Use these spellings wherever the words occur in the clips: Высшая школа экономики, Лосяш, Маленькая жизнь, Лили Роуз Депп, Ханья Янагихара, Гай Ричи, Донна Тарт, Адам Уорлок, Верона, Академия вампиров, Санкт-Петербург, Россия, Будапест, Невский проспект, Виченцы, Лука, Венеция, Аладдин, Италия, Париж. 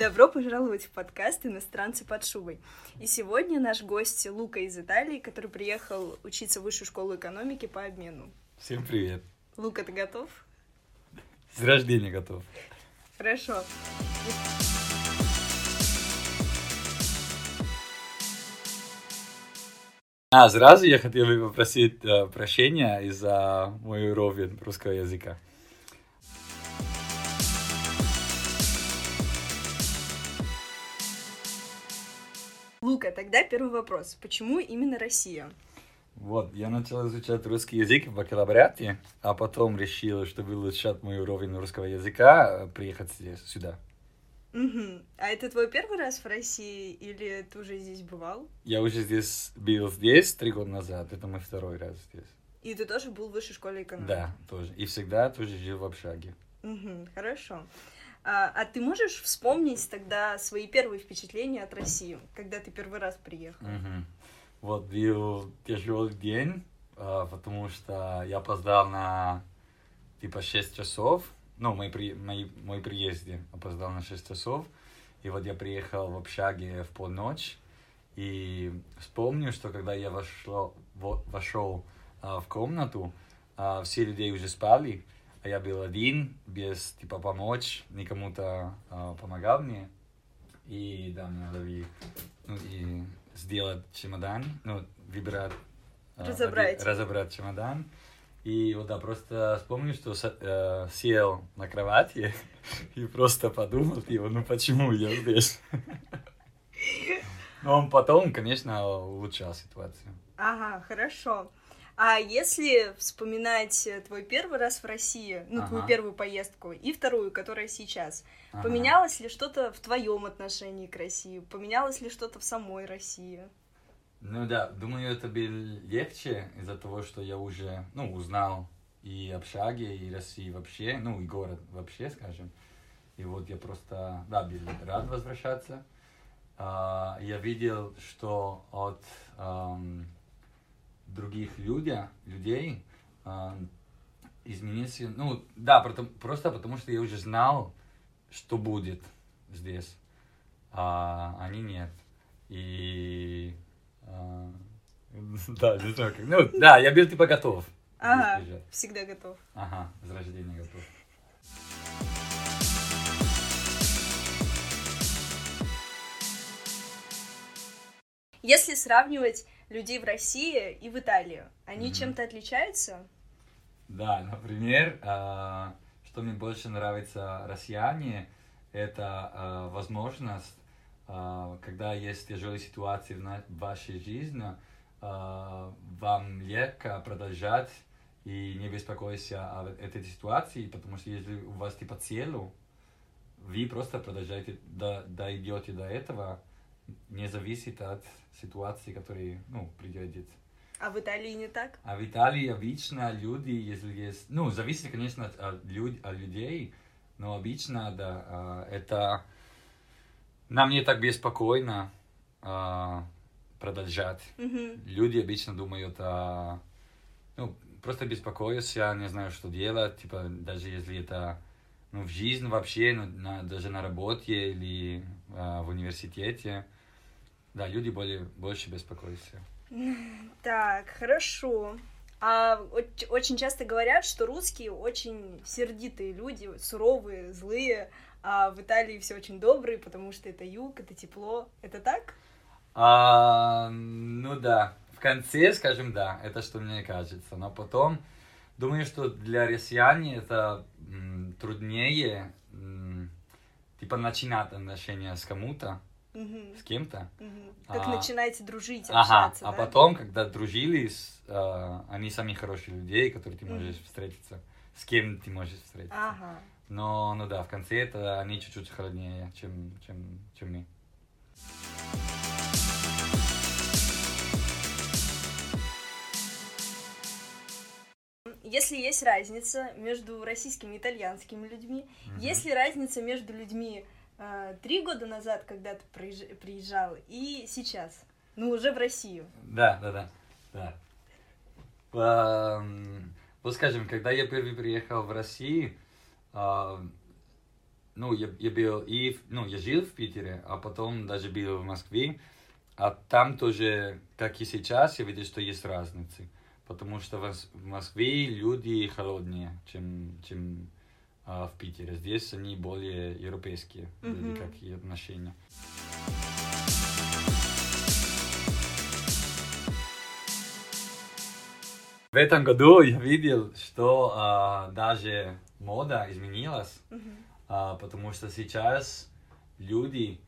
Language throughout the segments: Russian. Добро пожаловать в подкаст «Иностранцы под шубой». И сегодня наш гость Лука из Италии, который приехал учиться в Высшую школу экономики по обмену. Всем привет. Лука, ты готов? С рождения готов. Хорошо. Сразу я хотел бы попросить прощения из-за моего уровня русского языка. Лука, тогда первый вопрос. Почему именно Россия? Я начал изучать русский язык в бакалавриате, а потом решил, чтобы улучшать мой уровень русского языка, приехать сюда. Угу. А это твой первый раз в России или ты уже здесь бывал? Я уже был здесь 3 года назад, это мой второй раз здесь. И ты тоже был в Высшей школе экономики? Да, тоже. И всегда тоже жил в общаге. Угу, хорошо. А ты можешь вспомнить тогда свои первые впечатления от России, когда ты первый раз приехал? Угу. Был тяжелый день, потому что я опоздал на 6 часов. Мой приезд опоздал на 6 часов. И я приехал в общаге в полночь. И вспомню, что когда я вошел в комнату, все люди уже спали. А я был один, без, помочь, никому-то помогал мне. И, мне надо и сделать чемодан, разобрать чемодан. И, просто вспомнил, что сел на кровати и просто подумал, почему я здесь? Но он потом, конечно, улучшал ситуацию. Ага, хорошо. А если вспоминать твой первый раз в России, твою первую поездку, и вторую, которая сейчас, поменялось ли что-то в твоем отношении к России? Поменялось ли что-то в самой России? Думаю, это было легче из-за того, что я уже, узнал и общаги, и Россию вообще, и город вообще, скажем. И я просто, был рад возвращаться. Я видел, что от... других людей изменился, просто потому что я уже знал, что будет здесь, а они нет. И не знаю как. Я был готов. Ага, всегда готов. Ага, с рождения готов. Если сравнивать людей в России и в Италии, они чем-то отличаются? Да, например, что мне больше нравится россияне, это возможность, когда есть тяжелые ситуации в вашей жизни, вам легко продолжать и не беспокоиться о этой ситуации, потому что если у вас цель, вы просто продолжаете, дойдете до этого, не зависит от ситуации, которая, придет. А в Италии не так? А в Италии обычно люди, если есть... зависит, конечно, от людей, но обычно, это... Нам не так беспокойно продолжать. Mm-hmm. Люди обычно думают, просто беспокоятся, не знаю, что делать, даже если это... в жизни вообще, даже на работе или в университете. Да, люди больше беспокоятся. Так, хорошо. Очень часто говорят, что русские очень сердитые люди, суровые, злые, а в Италии все очень добрые, потому что это юг, это тепло. Это так? В конце, скажем, да, это что мне кажется. Но потом, думаю, что для россиян это труднее, начинать отношения с кому-то, с кем-то. Mm-hmm. Как начинаете дружить, общаться, да? А потом, когда дружились, они сами хорошие люди, которые ты можешь встретиться, с кем ты можешь встретиться. Ага. Но в конце это они чуть-чуть холоднее, чем мы. Если есть разница между российскими и итальянскими людьми, есть ли разница между людьми 3 года назад, когда ты приезжал, и сейчас, уже в Россию? Да. Скажем, когда я первый приехал в Россию, ну, я жил в Питере, а потом даже был в Москве, а там тоже, как и сейчас, я видел, что есть разницы, потому что в Москве люди холоднее, чем в Питере. Здесь они более европейские, mm-hmm. как и отношения. В этом году я видел, что даже мода изменилась, mm-hmm. Потому что сейчас люди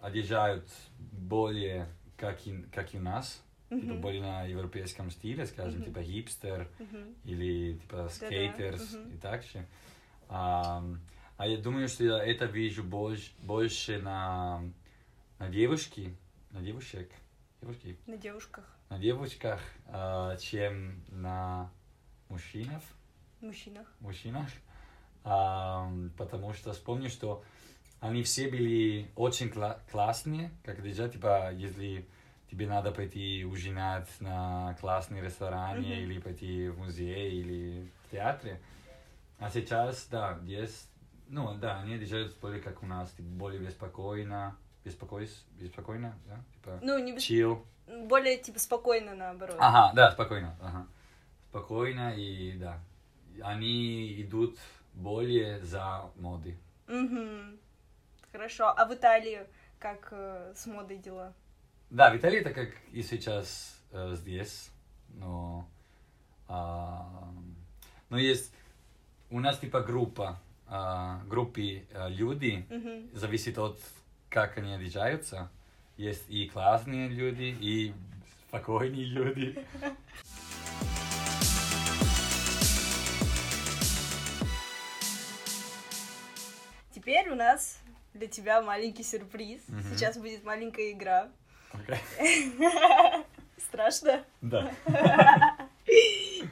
одевают более, как и у нас, mm-hmm. типа более на европейском стиле, скажем, mm-hmm. типа хипстер mm-hmm. или типа скейтерс mm-hmm. и так же. А я думаю, что я это вижу больше на девушках, чем на мужчинах. Потому что вспомню, что они все были очень классные, как déjà, типа, если тебе надо пойти ужинать на классный ресторан mm-hmm. или пойти в музей или в театре. А сейчас, да, есть, ну, да, они держат более как у нас, типа, более беспокойно, да, типа, ну, не chill. Более, типа, спокойно, наоборот. Ага, да, спокойно, ага. Спокойно и, да, они идут более за моды. Угу. Хорошо. А в Италии как с модой дела? Да, в Италии так как и сейчас здесь, но есть у нас типа группы людей, угу. зависит от как они одеваются. Есть и классные люди, и спокойные люди. Теперь у нас для тебя маленький сюрприз. Mm-hmm. Сейчас будет маленькая игра. Okay. Страшно? Да.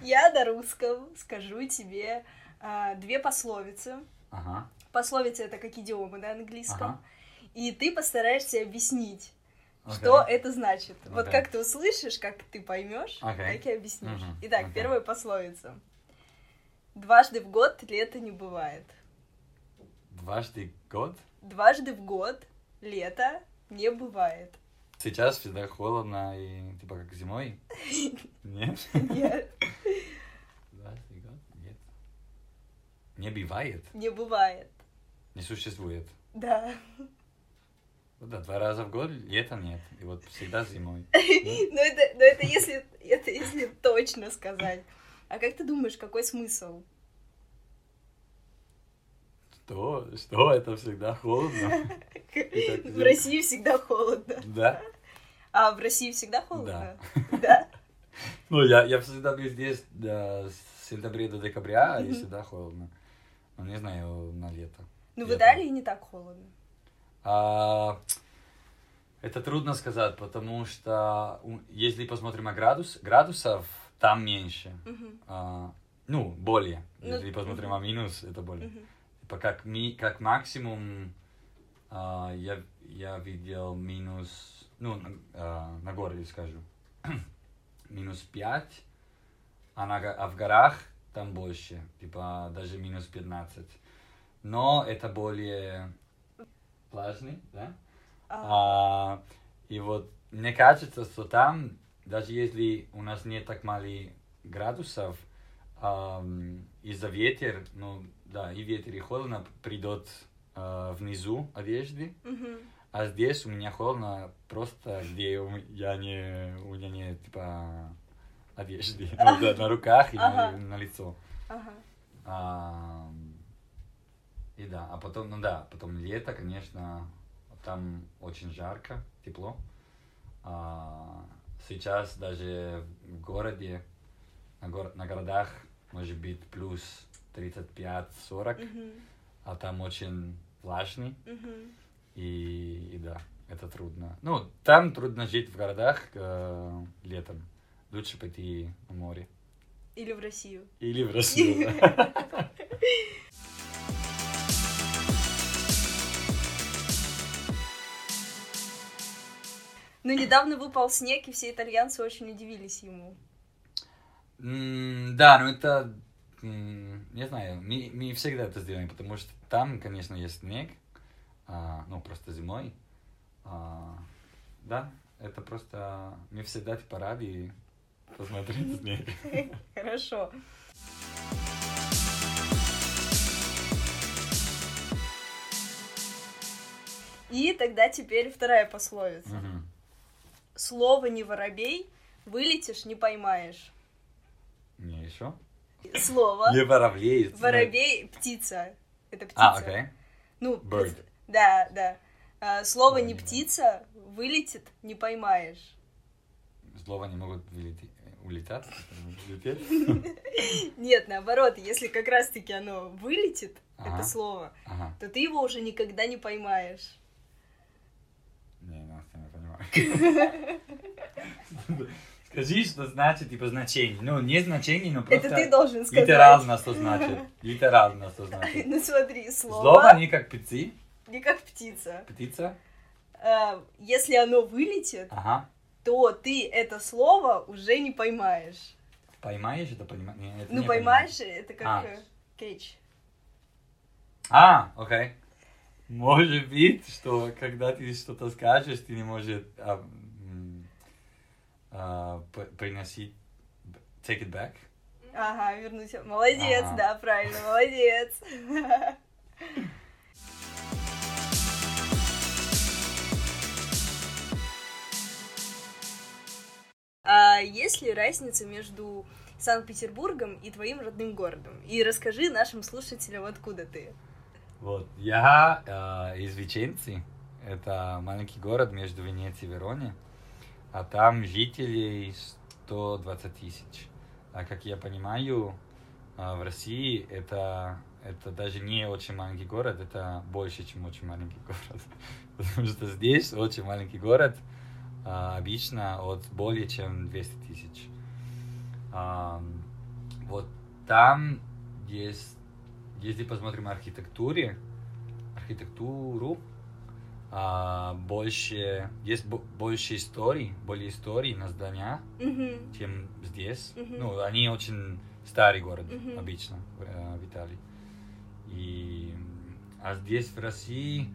Я на русском скажу тебе две пословицы. Uh-huh. Пословицы — это как идиомы на английском. Uh-huh. И ты постараешься объяснить, okay. что это значит. Okay. Вот как ты услышишь, как ты поймешь, okay. так и объяснишь. Uh-huh. Итак, okay. первая пословица. Дважды в год лета не бывает. Дважды в год? Дважды в год лето не бывает. Сейчас всегда холодно и типа как зимой? Нет? Нет. Дважды в год? Нет. Не бывает? Не бывает. Не существует? Да. Вот да, 2 раза в год лета нет, и вот всегда зимой. Но это если точно сказать. А как ты думаешь, какой смысл? Что? Это всегда холодно? В России всегда холодно. Да? А в России всегда холодно? Да. Ну, я всегда был здесь с сентября до декабря, и всегда холодно. Ну, не знаю, на лето. Ну, в Италии не так холодно. Это трудно сказать, потому что, если посмотрим на градусов, там меньше. Ну, более. Если посмотрим на минус, это более. Как максимум я видел минус, ну, на горе, скажу, минус 5, а в горах там больше, типа даже минус 15. Но это более влажный, да? И вот мне кажется, что там, даже если у нас нет так мало градусов, из-за ветра, ну, да, и ветер, и холодно придет внизу одежды, mm-hmm. а здесь у меня холодно просто, где у меня нет, типа, одежды, ну, да, на руках и на лицо. И да, а потом, потом лето, конечно, там очень жарко, тепло. Сейчас даже в городе, на городах, может быть, плюс 35-40, mm-hmm. а там очень влажный, mm-hmm. и да, это трудно. Ну, там трудно жить в городах летом. Лучше пойти на море. Или в Россию. Ну, недавно выпал снег, и все итальянцы очень удивились ему. Да, но это... не знаю, мы всегда это сделаем, потому что там, конечно, есть снег, ну, просто зимой. Да, это просто... Мы всегда типа рады посмотреть снег. Хорошо. И тогда теперь вторая пословица. Угу. Слово не воробей, вылетишь, не поймаешь. Не еще? Слово. Не воробей. Воробей, птица. Это птица. А, окей. Ну, bird. Да, да. Слово не птица, вылетит, не поймаешь. Слова не могут улетать? Нет, наоборот, если как раз-таки оно вылетит, это слово, то ты его уже никогда не поймаешь. Не, я не понимаю. Скажи, что значит, типа, значение. Ну, не значение, но просто... Это ты должен сказать. Литерально, что значит. Литерально, что значит. Ну, смотри, слово... Слово не как птицы. Не как птица. Птица? Если оно вылетит, то ты это слово уже не поймаешь. Поймаешь это? Нет, ну, поймаешь, это как кетч. А, окей. Может быть, что когда ты что-то скажешь, ты не можешь приносить... Take it back? Ага, вернуть. Молодец, да, правильно, молодец. А есть ли разница между Санкт-Петербургом и твоим родным городом? И расскажи нашим слушателям, откуда ты. Вот, я из Виченцы. Это маленький город между Венецией и Вероной. А там жителей 120 тысяч. А как я понимаю, в России это даже не очень маленький город, это больше, чем очень маленький город. Потому что здесь очень маленький город, обычно от более чем 200 тысяч. Вот там есть, если посмотрим архитектуру, больше историй, более историй на зданиях, чем здесь. Ну, они очень старый город обычно в Италии. А здесь в России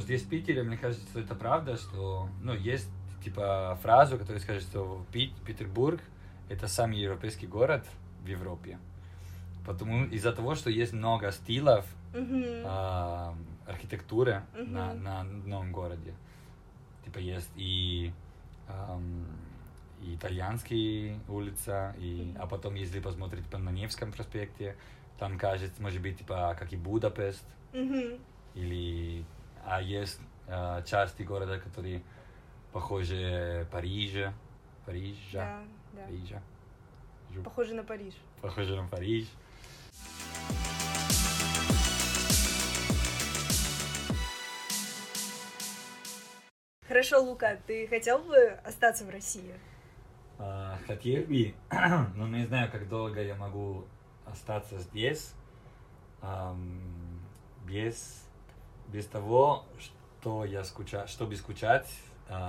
здесь в Питере, мне кажется, что это правда, что, есть, типа, фразу, которая скажет, что Петербург — это самый европейский город в Европе. Потому, из-за того, что есть много стилов архитектуры на новом городе. Типа, есть и итальянские улицы, а потом, если посмотреть на Невском проспекте, там, кажется, может быть, типа, как и Будапест, или... А есть части города, которые похожи Парижа. Да. Парижа. Похожи на Париж. Хорошо, Лука, ты хотел бы остаться в России? Хотел бы, но не знаю, как долго я могу остаться здесь без того, чтобы скучать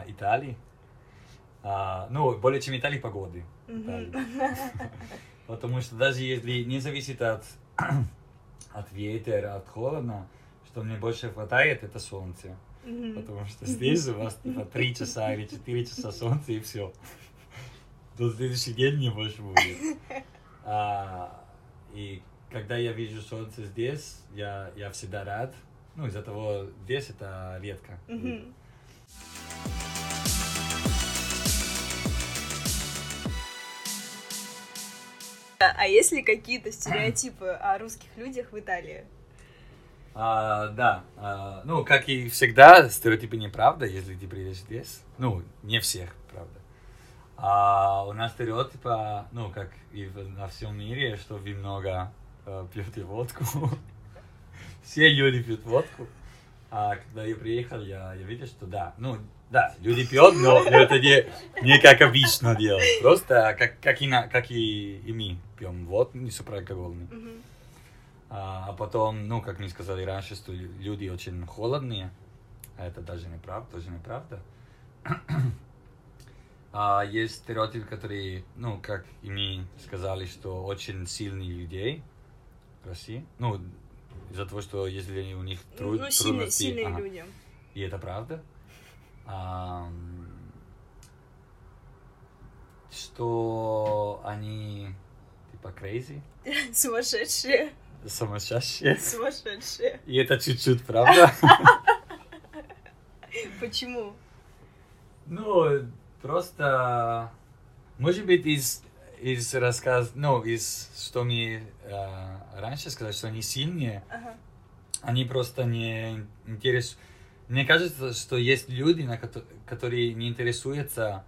Италии. Более чем Италии погоды. Потому что даже если не зависит от ветра, от холода, что мне больше хватает, это солнце. Потому что здесь у вас 3 часа или 4 часа солнца и все. До следующего дня не больше будет. И когда я вижу солнце здесь, я всегда рад. Из-за того, здесь это редко. А есть ли какие-то стереотипы о русских людях в Италии? Да. Как и всегда, стереотипы неправда, если ты приедешь здесь. Не всех, правда. У нас стереотипы, как и на всем мире, что вы много пьете водку. Все люди пьют водку. А когда я приехал, я видел, что да. Люди пьют, но это не как обычно делают. Просто как и мы пьем водку, не супералкогольный. А потом, как мы сказали раньше, что люди очень холодные. А это даже неправда. Есть стереотип, который, ну, как и мы сказали, что очень сильные людей в России. Ну, из-за того, что если у них трудности... сильные люди. И это правда. Что они, типа, crazy. Сумасшедшие. И это чуть-чуть правда. Почему? Ну, просто, может быть, из рассказа, ну, из, что мне раньше сказали, что они сильнее, ага. Они просто не интересуют. Мне кажется, что есть люди, которые не интересуются,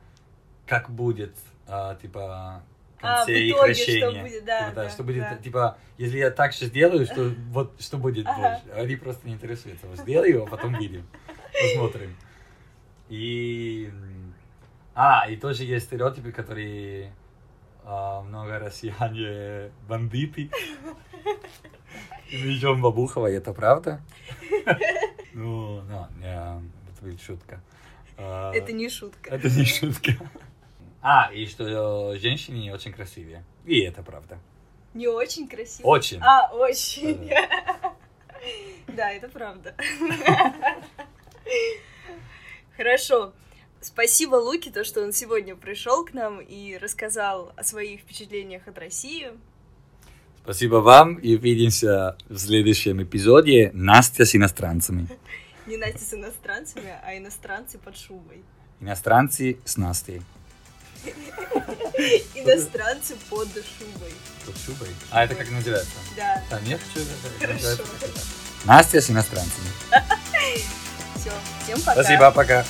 как будет, типа, в конце их решения. Что будет, да, типа, да, что будет, да. Типа, если я так же сделаю, что, вот, что будет ага. больше. Они просто не интересуются. Сделай его, а потом видим, посмотрим. И тоже есть стереотипы, которые много россияне бандиты. Причем Бабухова, это правда? Ну, это была шутка. Это не шутка. И что женщины не очень красивые. И это правда. Не очень красивые? Очень. Очень. Да, это правда. Хорошо. Спасибо Луке, то, что он сегодня пришел к нам и рассказал о своих впечатлениях от России. Спасибо вам и увидимся в следующем эпизоде «Настя с иностранцами». Не Настя с иностранцами, а иностранцы под шубой. Иностранцы с Настей. Иностранцы под шубой. Под шубой? А это как называется? Да. Там нет шубы? Хорошо. Настя с иностранцами. Все, всем пока. Спасибо, пока.